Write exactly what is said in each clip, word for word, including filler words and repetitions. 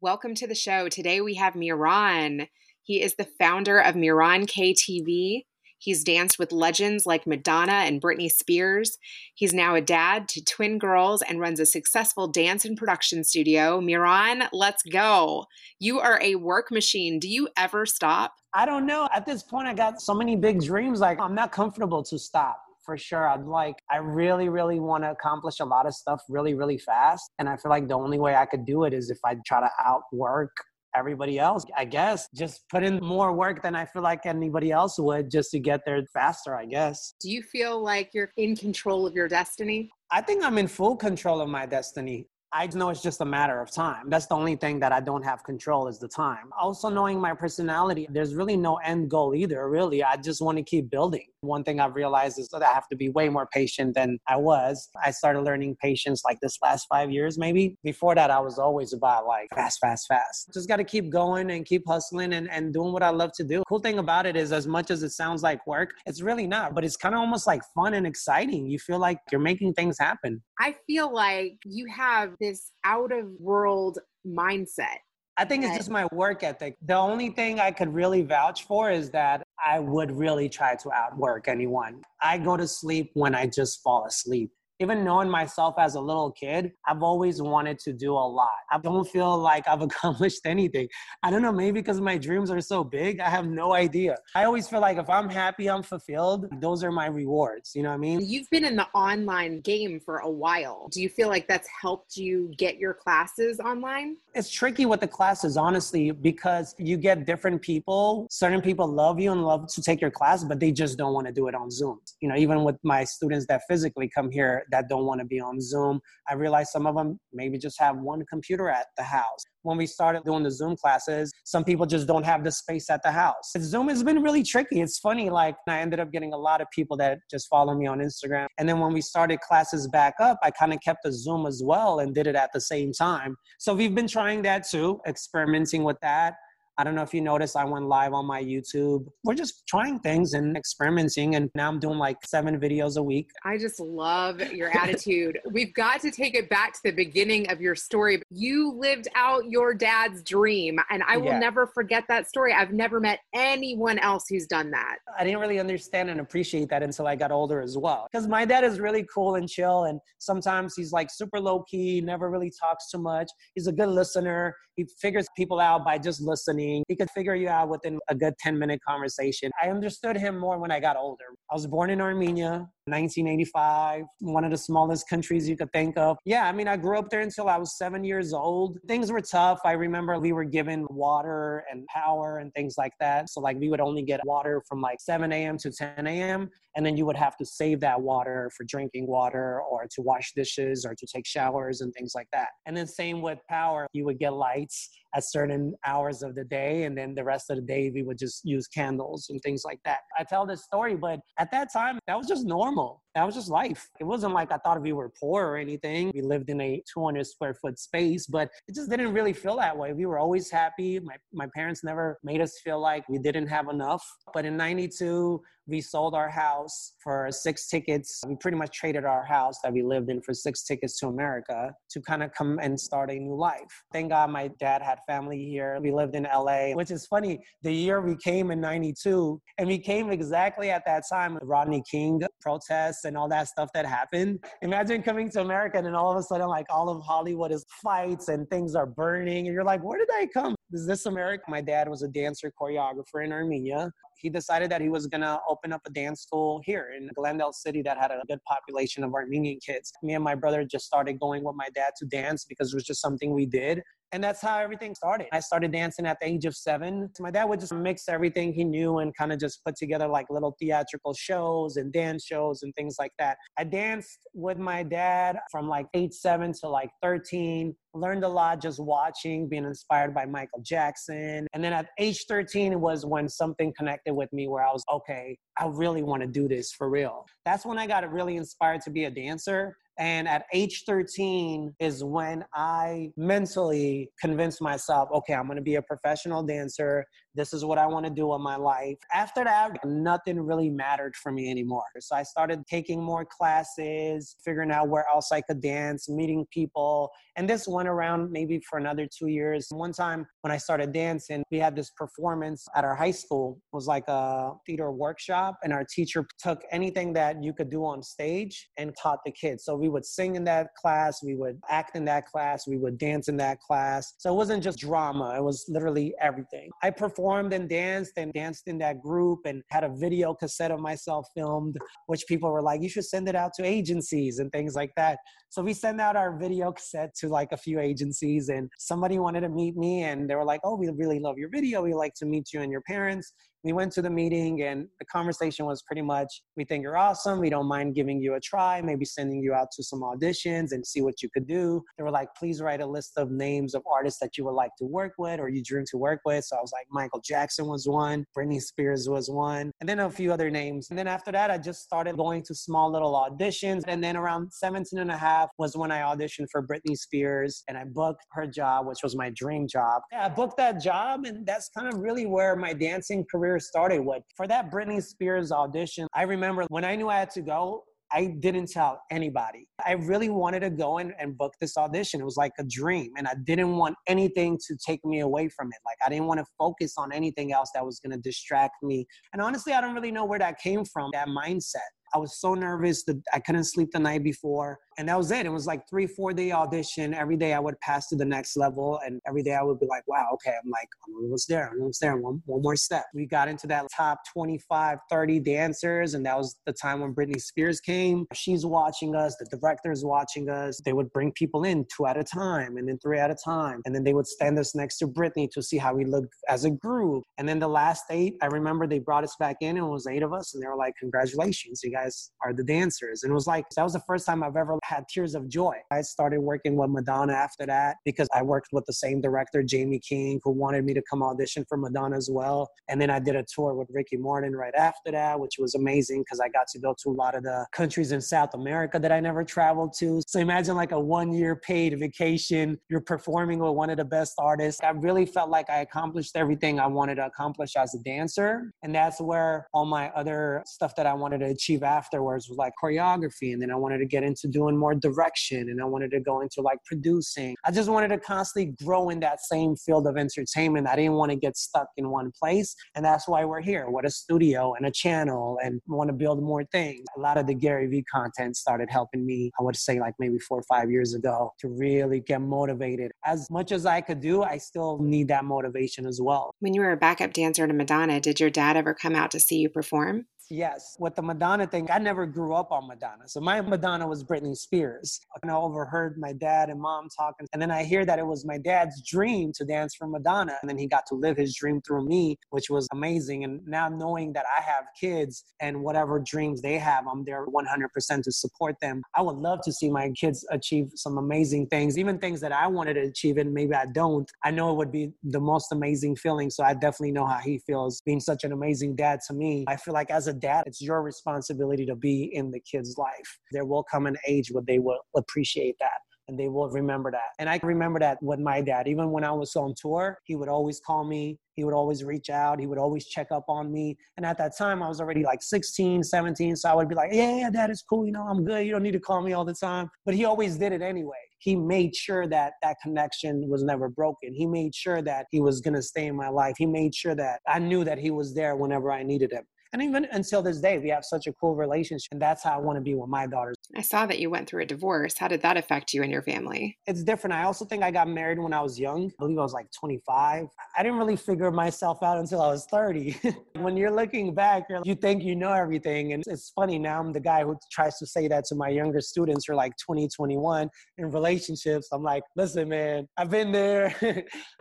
Welcome to the show. Today we have Mihran. He is the founder of Mihran K T V. He's danced with legends like Madonna and Britney Spears. He's now a dad to twin girls and runs a successful dance and production studio. Mihran, let's go. You are a work machine. Do you ever stop? I don't know. At this point, I got so many big dreams. Like, I'm not comfortable to stop. For sure. I'm like, I really, really want to accomplish a lot of stuff really, really fast. And I feel like the only way I could do it is if I try to outwork everybody else, I guess. Just put in more work than I feel like anybody else would just to get there faster, I guess. Do you feel like you're in control of your destiny? I think I'm in full control of my destiny. I know it's just a matter of time. That's the only thing that I don't have control is the time. Also knowing my personality, there's really no end goal either, really. I just want to keep building. One thing I've realized is that I have to be way more patient than I was. I started learning patience like this last five years, maybe. Before that, I was always about like fast, fast, fast. Just got to keep going and keep hustling and, and doing what I love to do. Cool thing about it is as much as it sounds like work, it's really not, but it's kind of almost like fun and exciting. You feel like you're making things happen. I feel like you have this out-of-world mindset. I think it's just my work ethic. The only thing I could really vouch for is that I would really try to outwork anyone. I go to sleep when I just fall asleep. Even knowing myself as a little kid, I've always wanted to do a lot. I don't feel like I've accomplished anything. I don't know, maybe because my dreams are so big, I have no idea. I always feel like if I'm happy, I'm fulfilled. Those are my rewards, you know what I mean? You've been in the online game for a while. Do you feel like that's helped you get your classes online? It's tricky with the classes, honestly, because you get different people. Certain people love you and love to take your class, but they just don't want to do it on Zoom. You know, even with my students that physically come here, that don't want to be on Zoom. I realized some of them maybe just have one computer at the house. When we started doing the Zoom classes, some people just don't have the space at the house. Zoom has been really tricky. It's funny, like I ended up getting a lot of people that just follow me on Instagram. And then when we started classes back up, I kind of kept the Zoom as well and did it at the same time. So we've been trying that too, experimenting with that. I don't know if you noticed, I went live on my YouTube. We're just trying things and experimenting. And now I'm doing like seven videos a week. I just love your attitude. We've got to take it back to the beginning of your story. You lived out your dad's dream. And I will yeah. never forget that story. I've never met anyone else who's done that. I didn't really understand and appreciate that until I got older as well. Because my dad is really cool and chill. And sometimes he's like super low key, never really talks too much. He's a good listener. He figures people out by just listening. He could figure you out within a good ten minute conversation. I understood him more when I got older. I was born in Armenia, nineteen eighty-five, one of the smallest countries you could think of. Yeah, I mean, I grew up there until I was seven years old. Things were tough. I remember we were given water and power and things like that. So like we would only get water from like seven a.m. to ten a.m. And then you would have to save that water for drinking water or to wash dishes or to take showers and things like that. And then same with power, you would get lights at certain hours of the day. And then the rest of the day, we would just use candles and things like that. I tell this story, but at that time, that was just normal. That was just life. It wasn't like I thought we were poor or anything. We lived in a two hundred square foot space, but it just didn't really feel that way. We were always happy. My, my parents never made us feel like we didn't have enough. But in ninety-two, we sold our house for six tickets. We pretty much traded our house that we lived in for six tickets to America to kind of come and start a new life. Thank God my dad had family here. We lived in L A, which is funny. The year we came in ninety-two, and we came exactly at that time with Rodney King protests and all that stuff that happened. Imagine coming to America and then all of a sudden, like all of Hollywood is fights and things are burning. And you're like, where did I come? Is this America? My dad was a dancer choreographer in Armenia. He decided that he was going to open up a dance school here in Glendale City that had a good population of Armenian kids. Me and my brother just started going with my dad to dance because it was just something we did. And that's how everything started. I started dancing at the age of seven. So my dad would just mix everything he knew and kind of just put together like little theatrical shows and dance shows and things like that. I danced with my dad from like age seven to like thirteen. Learned a lot just watching, being inspired by Michael Jackson. And then at age thirteen was when something connected with me where I was, okay, I really want to do this for real. That's when I got really inspired to be a dancer. And at age thirteen is when I mentally convinced myself, okay, I'm going to be a professional dancer. This is what I want to do in my life. After that, nothing really mattered for me anymore. So I started taking more classes, figuring out where else I could dance, meeting people. And this went around maybe for another two years. One time when I started dancing, we had this performance at our high school. It was like a theater workshop, and our teacher took anything that you could do on stage and taught the kids. So we We would sing in that class, we would act in that class, we would dance in that class. So it wasn't just drama, it was literally everything. I performed and danced and danced in that group and had a video cassette of myself filmed, which people were like, you should send it out to agencies and things like that. So we sent out our video cassette to like a few agencies, and somebody wanted to meet me and they were like, oh, we really love your video. We'd like to meet you and your parents. We went to the meeting and the conversation was pretty much, we think you're awesome. We don't mind giving you a try, maybe sending you out to some auditions and see what you could do. They were like, please write a list of names of artists that you would like to work with or you dream to work with. So I was like, Michael Jackson was one, Britney Spears was one, and then a few other names. And then after that, I just started going to small little auditions. And then around seventeen and a half was when I auditioned for Britney Spears and I booked her job, which was my dream job. Yeah, I booked that job, and that's kind of really where my dancing career started with. For that Britney Spears audition, I remember when I knew I had to go, I didn't tell anybody. I really wanted to go in and book this audition. It was like a dream, and I didn't want anything to take me away from it. Like, I didn't want to focus on anything else that was going to distract me. And honestly, I don't really know where that came from, that mindset. I was so nervous that I couldn't sleep the night before. And that was it. It was like three, four day audition. Every day I would pass to the next level. And every day I would be like, wow, okay. I'm like, I'm almost there. I'm almost there. One, one more step. We got into that top twenty-five, thirty dancers. And that was the time when Britney Spears came. She's watching us. The director's watching us. They would bring people in two at a time and then three at a time. And then they would stand us next to Britney to see how we look as a group. And then the last eight, I remember they brought us back in and it was eight of us. And they were like, congratulations, you guys are the dancers. And it was like, that was the first time I've ever had tears of joy. I started working with Madonna after that because I worked with the same director, Jamie King, who wanted me to come audition for Madonna as well. And then I did a tour with Ricky Martin right after that, which was amazing because I got to go to a lot of the countries in South America that I never traveled to. So imagine like a one-year paid vacation. You're performing with one of the best artists. I really felt like I accomplished everything I wanted to accomplish as a dancer. And that's where all my other stuff that I wanted to achieve afterwards was like choreography, and then I wanted to get into doing more direction, and I wanted to go into like producing. I just wanted to constantly grow in that same field of entertainment. I didn't want to get stuck in one place, and that's why we're here with a studio and a channel, and want to build more things. A lot of the Gary V content started helping me, I would say like maybe four or five years ago, to really get motivated. As much as I could do, I still need that motivation as well. When you were a backup dancer to Madonna, did your dad ever come out to see you perform? Yes. With the Madonna thing, I never grew up on Madonna. So my Madonna was Britney Spears. And I overheard my dad and mom talking. And then I hear that it was my dad's dream to dance for Madonna. And then he got to live his dream through me, which was amazing. And now knowing that I have kids and whatever dreams they have, I'm there one hundred percent to support them. I would love to see my kids achieve some amazing things, even things that I wanted to achieve and maybe I don't. I know it would be the most amazing feeling. So I definitely know how he feels being such an amazing dad to me. I feel like as a dad, it's your responsibility to be in the kid's life. There will come an age where they will appreciate that. And they will remember that. And I remember that with my dad. Even when I was on tour, he would always call me. He would always reach out. He would always check up on me. And at that time, I was already like sixteen, seventeen. So I would be like, yeah, yeah, dad, it's cool. You know, I'm good. You don't need to call me all the time. But he always did it anyway. He made sure that that connection was never broken. He made sure that he was going to stay in my life. He made sure that I knew that he was there whenever I needed him. And even until this day, we have such a cool relationship. And that's how I want to be with my daughters. I saw that you went through a divorce. How did that affect you and your family? It's different. I also think I got married when I was young. I believe I was like twenty-five. I didn't really figure myself out until I was thirty. When you're looking back, you're like, you think you know everything. And it's funny. Now I'm the guy who tries to say that to my younger students who are like twenty, twenty-one in relationships. I'm like, listen, man, I've been there.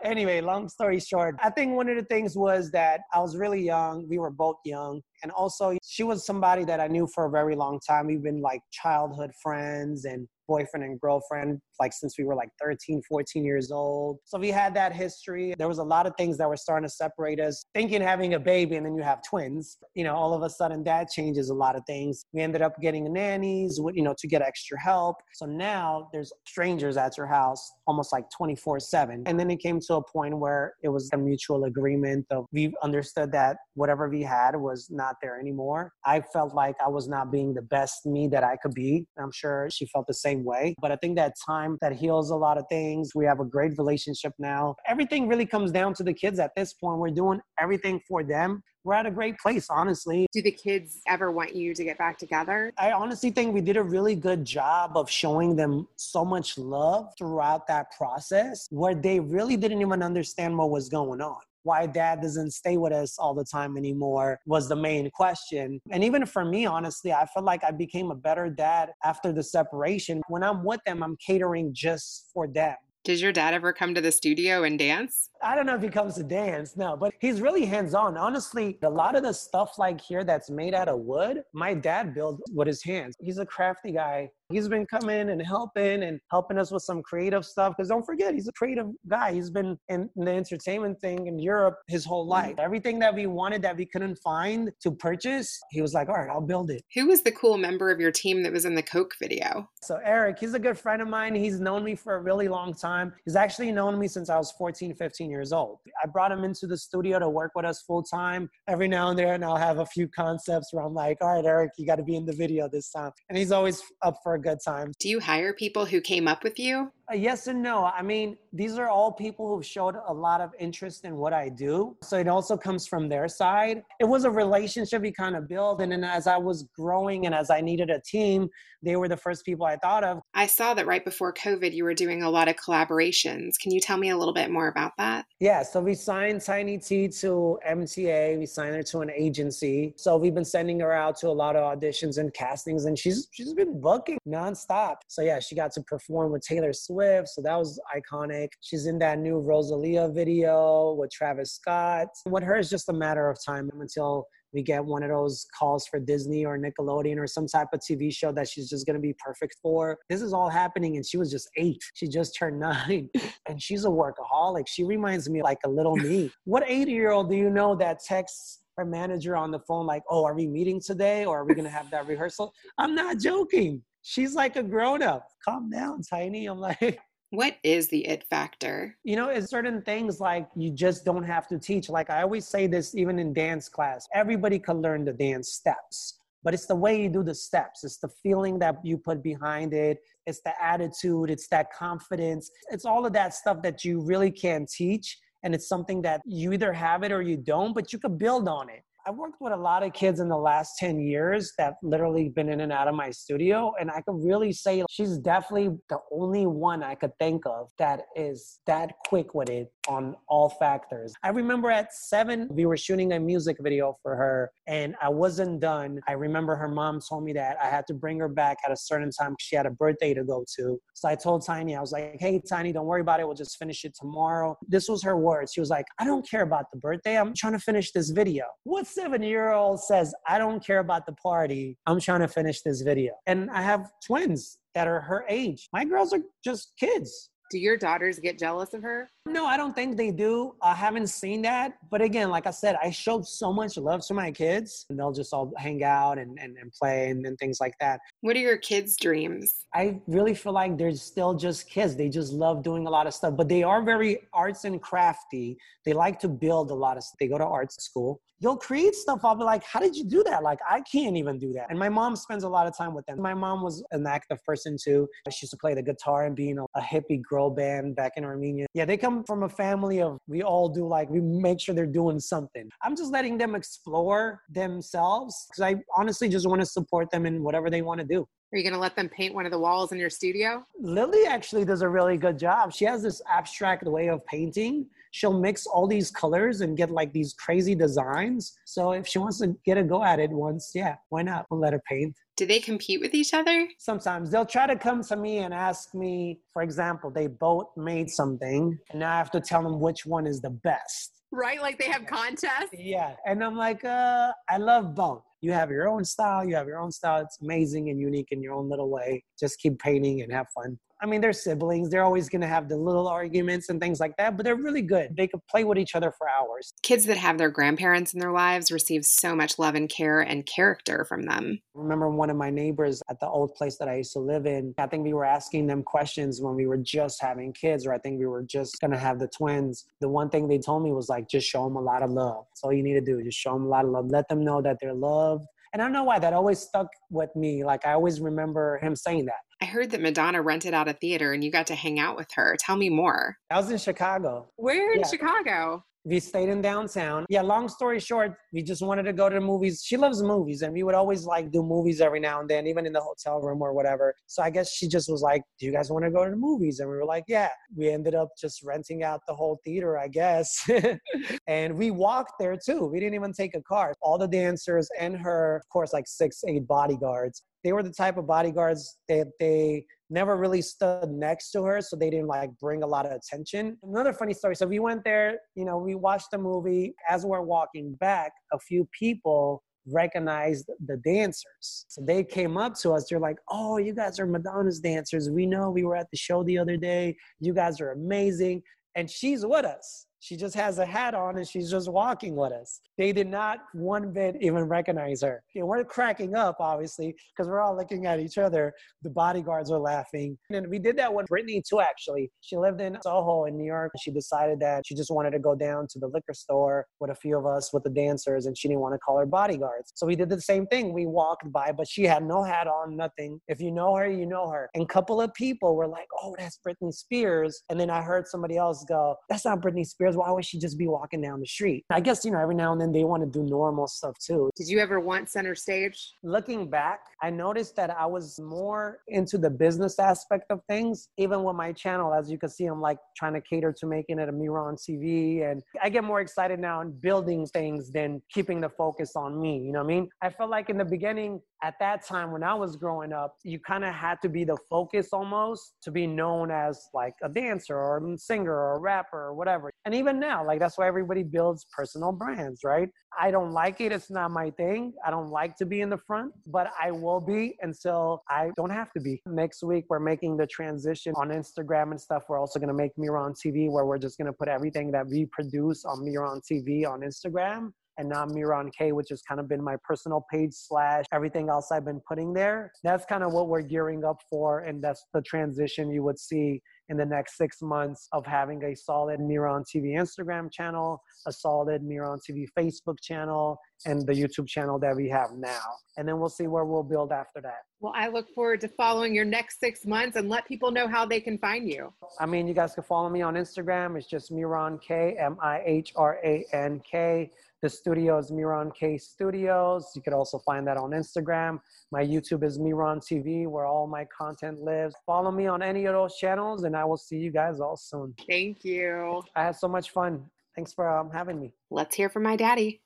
Anyway, long story short, I think one of the things was that I was really young. We were both young. And also, she was somebody that I knew for a very long time. We've been like childhood friends and boyfriend and girlfriend, like since we were like thirteen, fourteen years old. So we had that history. There was a lot of things that were starting to separate us. Thinking having a baby and then you have twins, you know, all of a sudden that changes a lot of things. We ended up getting nannies, you know, to get extra help. So now there's strangers at your house almost like twenty-four seven. And then it came to a point where it was a mutual agreement of we understood that whatever we had was not there anymore. I felt like I was not being the best me that I could be. I'm sure she felt the same way. But I think that time that heals a lot of things. We have a great relationship now. Everything really comes down to the kids at this point. We're doing everything for them. We're at a great place, honestly. Do the kids ever want you to get back together? I honestly think we did a really good job of showing them so much love throughout that process where they really didn't even understand what was going on. Why dad doesn't stay with us all the time anymore was the main question. And even for me, honestly, I feel like I became a better dad after the separation. When I'm with them, I'm catering just for them. Does your dad ever come to the studio and dance? I don't know if he comes to dance, no, but he's really hands-on. Honestly, a lot of the stuff like here that's made out of wood, my dad built with his hands. He's a crafty guy. He's been coming and helping and helping us with some creative stuff. Because don't forget, he's a creative guy. He's been in the entertainment thing in Europe his whole life. Everything that we wanted that we couldn't find to purchase, he was like, all right, I'll build it. Who was the cool member of your team that was in the Coke video? So Eric, he's a good friend of mine. He's known me for a really long time. He's actually known me since I was fourteen, fifteen years old. I brought him into the studio to work with us full time. Every now and then, I'll have a few concepts where I'm like, all right, Eric, you got to be in the video this time. And he's always up for a good time. Do you hire people who came up with you? Uh, yes and no. I mean, these are all people who've showed a lot of interest in what I do. So it also comes from their side. It was a relationship we kind of built. And then as I was growing and as I needed a team, they were the first people I thought of. I saw that right before COVID, you were doing a lot of collaborations. Can you tell me a little bit more about that? Yeah. So we signed Tiny T to M T A. We signed her to an agency. So we've been sending her out to a lot of auditions and castings, and she's she's been booking nonstop. So yeah, she got to perform with Taylor Swift. So that was iconic. She's in that new Rosalia video with Travis Scott. With her, it's just a matter of time until we get one of those calls for Disney or Nickelodeon or some type of T V show that she's just going to be perfect for. This is all happening, and she was just eight. She just turned nine, and she's a workaholic. She reminds me like a little me. What eighty-year-old do you know that texts her manager on the phone like, oh, are we meeting today, or are we going to have that rehearsal? I'm not joking. She's like a grown-up. Calm down, Tiny. I'm like... What is the it factor? You know, it's certain things like you just don't have to teach. Like I always say this even in dance class. Everybody can learn the dance steps. But it's the way you do the steps. It's the feeling that you put behind it. It's the attitude. It's that confidence. It's all of that stuff that you really can't teach. And it's something that you either have it or you don't, but you could build on it. I worked with a lot of kids in the last ten years that literally been in and out of my studio. And I could really say she's definitely the only one I could think of that is that quick with it on all factors. I remember at seven, we were shooting a music video for her and I wasn't done. I remember her mom told me that I had to bring her back at a certain time. She had a birthday to go to. So I told Tiny, I was like, hey, Tiny, don't worry about it. We'll just finish it tomorrow. This was her words. She was like, I don't care about the birthday. I'm trying to finish this video. What's seven-year-old says, I don't care about the party. I'm trying to finish this video. And I have twins that are her age. My girls are just kids. Do your daughters get jealous of her? No, I don't think they do. I haven't seen that. But again, like I said, I showed so much love to my kids and they'll just all hang out and, and, and play and, and things like that. What are your kids' dreams? I really feel like they're still just kids. They just love doing a lot of stuff, but they are very arts and crafty. They like to build a lot of stuff. They go to art school. They'll create stuff. I'll be like, how did you do that? Like, I can't even do that. And my mom spends a lot of time with them. My mom was an active person too. She used to play the guitar and be in a, a hippie girl band back in Armenia. Yeah, they come come from a family of, we all do, like, we make sure they're doing something. I'm just letting them explore themselves because I honestly just want to support them in whatever they want to do. Are you going to let them paint one of the walls in your studio? Lily actually does a really good job. She has this abstract way of painting. She'll mix all these colors and get like these crazy designs. So if she wants to get a go at it once, yeah, why not? We'll let her paint. Do they compete with each other? Sometimes. They'll try to come to me and ask me, for example, they both made something and now I have to tell them which one is the best. Right? Like they have contests? Yeah. And I'm like, uh, I love both. You have your own style. You have your own style. It's amazing and unique in your own little way. Just keep painting and have fun. I mean, they're siblings. They're always going to have the little arguments and things like that, but they're really good. They could play with each other for hours. Kids that have their grandparents in their lives receive so much love and care and character from them. I remember one of my neighbors at the old place that I used to live in, I think we were asking them questions when we were just having kids, or I think we were just going to have the twins. The one thing they told me was like, just show them a lot of love. That's all you need to do. Just show them a lot of love. Let them know that they're loved. And I don't know why that always stuck with me. Like I always remember him saying that. I heard that Madonna rented out a theater and you got to hang out with her. Tell me more. I was in Chicago. Where in yeah. Chicago? We stayed in downtown. Yeah, long story short, we just wanted to go to the movies. She loves movies and we would always like do movies every now and then, even in the hotel room or whatever. So I guess she just was like, do you guys want to go to the movies? And we were like, yeah. We ended up just renting out the whole theater, I guess. And we walked there too. We didn't even take a car. All the dancers and her, of course, like six, eight bodyguards. They were the type of bodyguards that they never really stood next to her, so they didn't like bring a lot of attention. Another funny story. So we went there, you know, we watched the movie. As we're walking back, a few people recognized the dancers. So they came up to us. They're like, oh, you guys are Madonna's dancers. We know, we were at the show the other day. You guys are amazing. And she's with us. She just has a hat on and she's just walking with us. They did not one bit even recognize her. And we're cracking up, obviously, because we're all looking at each other. The bodyguards are laughing. And we did that with Brittany too, actually. She lived in Soho in New York. She decided that she just wanted to go down to the liquor store with a few of us, with the dancers, and she didn't want to call her bodyguards. So we did the same thing. We walked by, but she had no hat on, nothing. If you know her, you know her. And a couple of people were like, oh, that's Britney Spears. And then I heard somebody else go, that's not Britney Spears. Why would she just be walking down the street? I guess, you know, every now and then they want to do normal stuff too. Did you ever want center stage? Looking back, I noticed that I was more into the business aspect of things. Even with my channel, as you can see, I'm like trying to cater to making it a Mihran T V. And I get more excited now in building things than keeping the focus on me. You know what I mean? I felt like in the beginning, at that time when I was growing up, you kind of had to be the focus almost to be known as like a dancer or a singer or a rapper or whatever. And even now, like that's why everybody builds personal brands, right? I don't like it. It's not my thing. I don't like to be in the front, but I will be until I don't have to be. Next week, we're making the transition on Instagram and stuff. We're also going to make Mihran T V where we're just going to put everything that we produce on Mihran T V on Instagram. And now Mihran K, which has kind of been my personal page slash everything else I've been putting there. That's kind of what we're gearing up for. And that's the transition you would see in the next six months of having a solid Mihran T V Instagram channel, a solid Mihran T V Facebook channel, and the YouTube channel that we have now. And then we'll see where we'll build after that. Well, I look forward to following your next six months and let people know how they can find you. I mean, you guys can follow me on Instagram. It's just Mihran K, M I H R A N K. The studio is Mihran K Studios. You could also find that on Instagram. My YouTube is Mihran T V, where all my content lives. Follow me on any of those channels, and I will see you guys all soon. Thank you. I had so much fun. Thanks for um, having me. Let's hear from my daddy.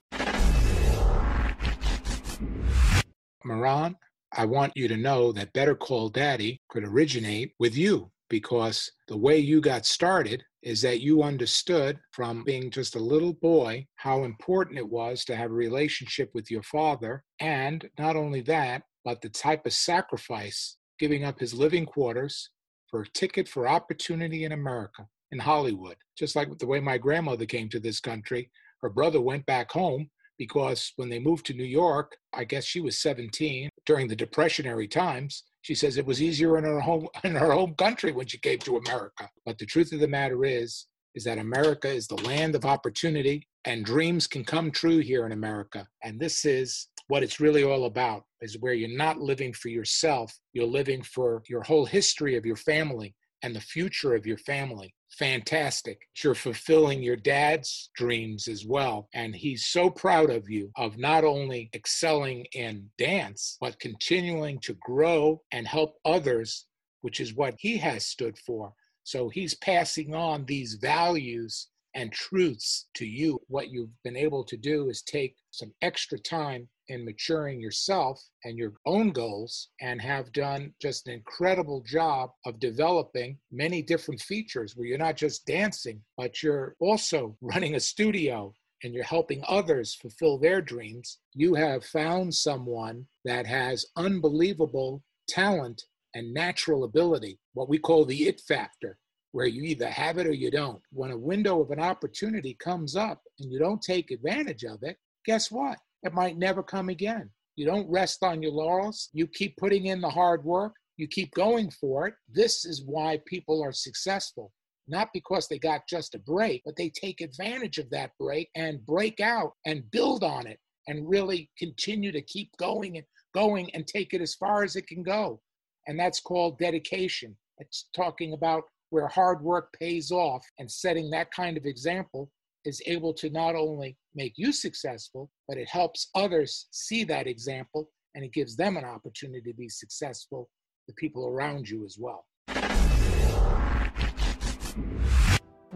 Mihran, I want you to know that Better Call Daddy could originate with you, because the way you got started is that you understood from being just a little boy how important it was to have a relationship with your father. And not only that, but the type of sacrifice, giving up his living quarters for a ticket for opportunity in America, in Hollywood. Just like the way my grandmother came to this country, her brother went back home because when they moved to New York, I guess she was seventeen during the Depressionary times. She says it was easier in her home in her home country when she came to America. But the truth of the matter is, is that America is the land of opportunity and dreams can come true here in America. And this is what it's really all about, is where you're not living for yourself. You're living for your whole history of your family and the future of your family. fantastic. You're fulfilling your dad's dreams as well. And he's so proud of you of not only excelling in dance, but continuing to grow and help others, which is what he has stood for. So he's passing on these values and truths to you. What you've been able to do is take some extra time in maturing yourself and your own goals, and have done just an incredible job of developing many different features where you're not just dancing, but you're also running a studio and you're helping others fulfill their dreams. You have found someone that has unbelievable talent and natural ability, what we call the it factor, where you either have it or you don't. When a window of an opportunity comes up and you don't take advantage of it, guess what? It might never come again. You don't rest on your laurels. You keep putting in the hard work. You keep going for it. This is why people are successful, not because they got just a break, but they take advantage of that break and break out and build on it and really continue to keep going and going and take it as far as it can go. And that's called dedication. It's talking about where hard work pays off, and setting that kind of example is able to not only make you successful, but it helps others see that example, and it gives them an opportunity to be successful, the people around you as well.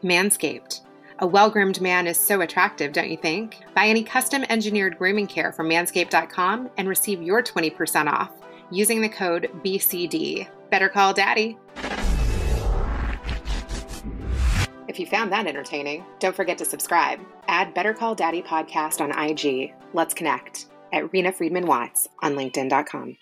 Manscaped. A well-groomed man is so attractive, don't you think? Buy any custom-engineered grooming care from manscaped dot com and receive your twenty percent off using the code B C D. Better call daddy. If you found that entertaining, don't forget to subscribe. Add Better Call Daddy Podcast on I G. Let's connect at Rena Friedman Watts on LinkedIn dot com.